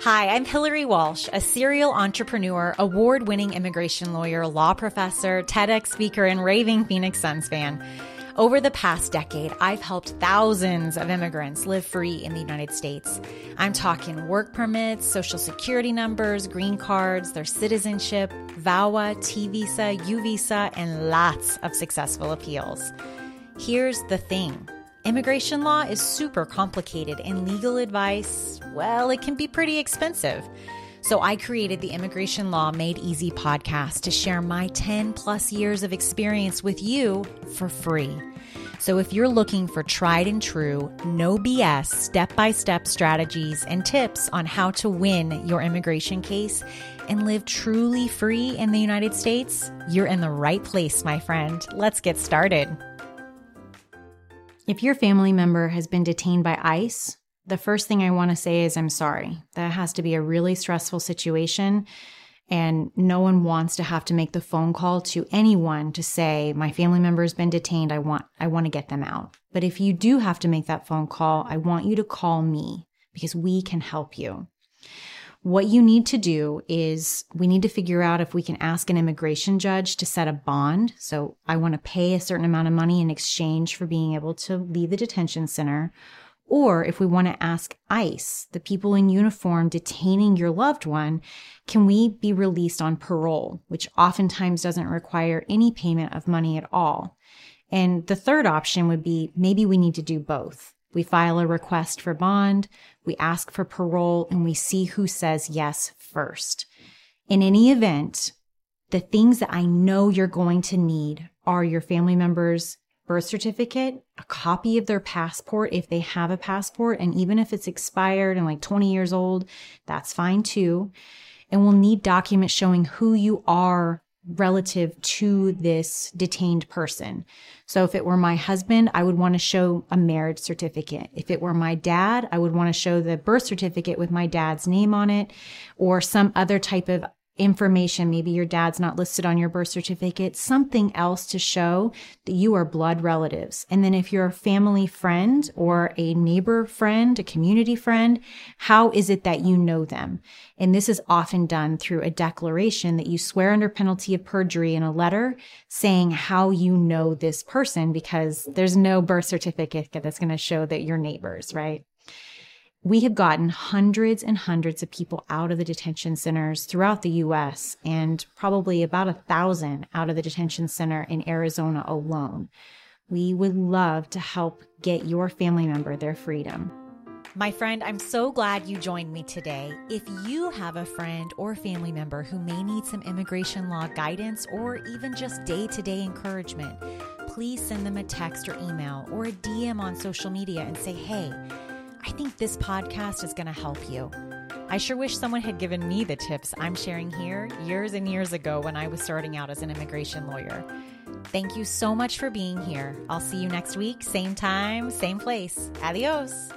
Hi, I'm Hillary Walsh, a serial entrepreneur, award-winning immigration lawyer, law professor, TEDx speaker, and raving Phoenix Suns fan. Over the past decade, I've helped thousands of immigrants live free in the United States. I'm talking work permits, social security numbers, green cards, their citizenship, VAWA, T visa, U visa, and lots of successful appeals. Here's the thing. Immigration law is super complicated and legal advice, well, it can be pretty expensive. So I created the Immigration Law Made Easy podcast to share my 10 plus years of experience with you for free. So if you're looking for tried and true, no BS, step-by-step strategies and tips on how to win your immigration case and live truly free in the United States, you're in the right place, my friend. Let's get started. If your family member has been detained by ICE, the first thing I want to say is I'm sorry. That has to be a really stressful situation, and no one wants to have to make the phone call to anyone to say, my family member has been detained, I want to get them out. But if you do have to make that phone call, I want you to call me because we can help you. What you need to do is we need to figure out if we can ask an immigration judge to set a bond. So I want to pay a certain amount of money in exchange for being able to leave the detention center. Or if we want to ask ICE, the people in uniform detaining your loved one, can we be released on parole, which oftentimes doesn't require any payment of money at all. And the third option would be maybe we need to do both. We file a request for bond, we ask for parole, and we see who says yes first. In any event, the things that I know you're going to need are your family member's birth certificate, a copy of their passport if they have a passport, and even if it's expired and like 20 years old, that's fine too. And we'll need documents showing who you are relative to this detained person. So if it were my husband, I would want to show a marriage certificate. If it were my dad, I would want to show the birth certificate with my dad's name on it or some other type of information. Maybe your dad's not listed on your birth certificate, something else to show that you are blood relatives. And then if you're a family friend or a neighbor friend, a community friend, how is it that you know them? And this is often done through a declaration that you swear under penalty of perjury in a letter saying how you know this person, because there's no birth certificate that's going to show that you're neighbors, right? We have gotten hundreds and hundreds of people out of the detention centers throughout the U.S. and probably about 1,000 out of the detention center in Arizona alone. We would love to help get your family member their freedom. My friend, I'm so glad you joined me today. If you have a friend or family member who may need some immigration law guidance or even just day-to-day encouragement, please send them a text or email or a DM on social media and say, hey, I think this podcast is going to help you. I sure wish someone had given me the tips I'm sharing here years and years ago when I was starting out as an immigration lawyer. Thank you so much for being here. I'll see you next week, same time, same place. Adios.